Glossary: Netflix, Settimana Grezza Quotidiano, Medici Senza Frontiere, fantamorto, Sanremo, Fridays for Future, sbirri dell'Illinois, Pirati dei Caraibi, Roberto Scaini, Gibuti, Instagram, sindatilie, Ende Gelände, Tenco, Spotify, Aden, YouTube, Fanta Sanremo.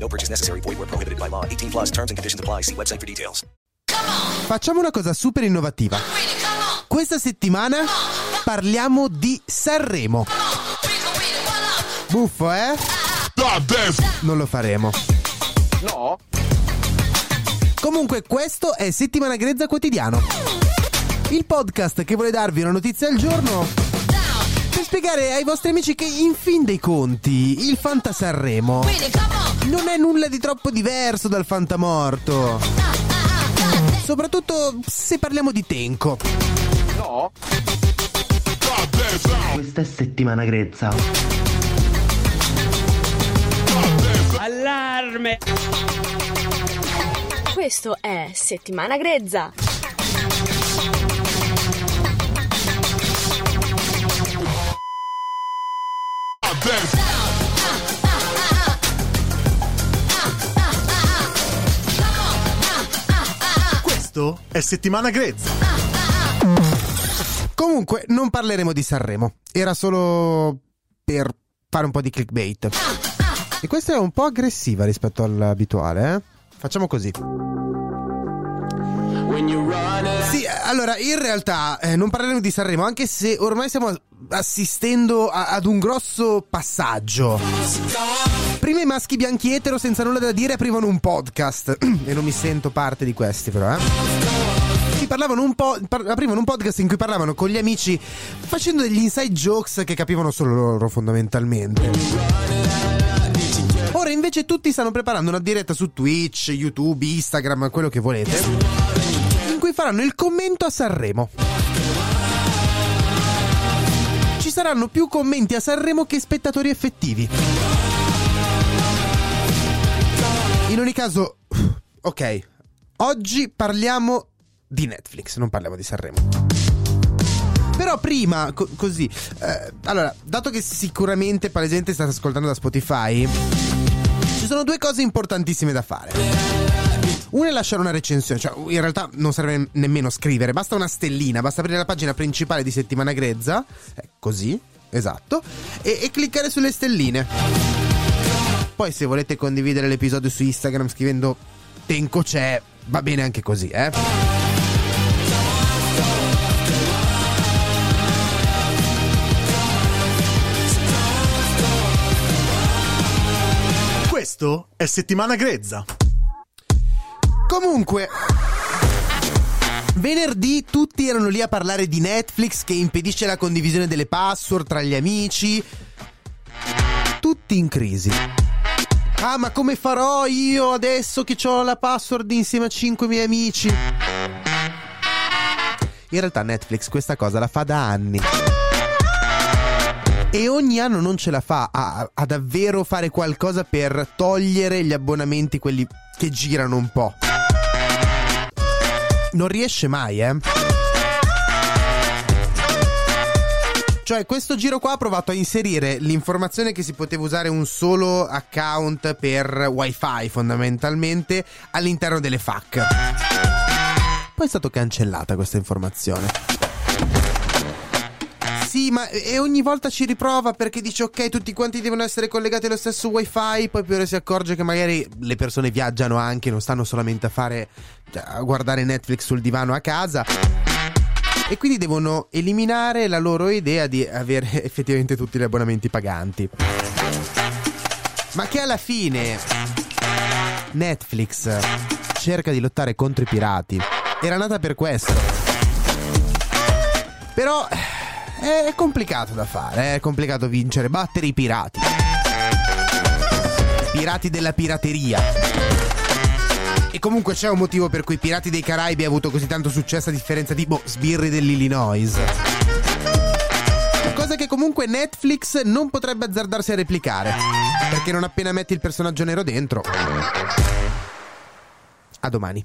No purchase necessary. Void where prohibited by law. 18 plus terms and conditions apply. See website for details. Facciamo una cosa super innovativa. Questa settimana parliamo di Sanremo. Buffo, eh? Non lo faremo. No? Comunque questo è Settimana Grezza Quotidiano, il podcast che vuole darvi una notizia al giorno per spiegare ai vostri amici che in fin dei conti il Fanta Sanremo non è nulla di troppo diverso dal fantamorto, soprattutto se parliamo di Tenco. No. Questa è Settimana Grezza. Allarme. Questo è Settimana Grezza. Questo è Settimana Grezza. Comunque non parleremo di Sanremo. Era solo per fare un po' di clickbait. E questa è un po' aggressiva rispetto all'abituale, eh? Facciamo così. Sì, allora, in realtà non parleremo di Sanremo, anche se ormai stiamo assistendo ad un grosso passaggio. Prima i maschi bianchi etero senza nulla da dire aprivano un podcast e non mi sento parte di questi, però, si parlavano un po', aprivano un podcast in cui parlavano con gli amici facendo degli inside jokes che capivano solo loro, fondamentalmente. Ora invece tutti stanno preparando una diretta su Twitch, YouTube, Instagram, quello che volete, in cui faranno il commento a Sanremo. Ci saranno più commenti a Sanremo che spettatori effettivi. In ogni caso, ok, oggi parliamo di Netflix, non parliamo di Sanremo. Però prima, così, allora, dato che sicuramente palesemente state ascoltando da Spotify, ci sono due cose importantissime da fare. Una è lasciare una recensione, cioè in realtà non serve nemmeno scrivere, basta una stellina, basta aprire la pagina principale di Settimana Grezza, così, esatto, e cliccare sulle stelline. Poi se volete condividere l'episodio su Instagram scrivendo Tenco c'è, va bene anche così, eh. Questo è Settimana Grezza. Comunque, venerdì tutti erano lì a parlare di Netflix che impedisce la condivisione delle password tra gli amici. Tutti in crisi. Ah, ma come farò io adesso che ho la password insieme a 5 miei amici? In realtà Netflix questa cosa la fa da anni. E ogni anno non ce la fa a davvero fare qualcosa per togliere gli abbonamenti, quelli che girano un po'. Non riesce mai, eh. Cioè, questo giro qua ha provato a inserire l'informazione che si poteva usare un solo account per wifi, fondamentalmente, all'interno delle FAQ. Poi è stata cancellata questa informazione. Sì, ma e ogni volta ci riprova perché dice ok, tutti quanti devono essere collegati allo stesso wifi, poi però si accorge che magari le persone viaggiano anche, non stanno solamente a guardare Netflix sul divano a casa, e quindi devono eliminare la loro idea di avere effettivamente tutti gli abbonamenti paganti, ma che alla fine Netflix cerca di lottare contro i pirati, era nata per questo, però è complicato da fare, è complicato vincere, battere i pirati. Pirati della pirateria. E comunque c'è un motivo per cui Pirati dei Caraibi ha avuto così tanto successo a differenza di Sbirri dell'Illinois. Cosa che comunque Netflix non potrebbe azzardarsi a replicare, perché non appena metti il personaggio nero dentro. A domani.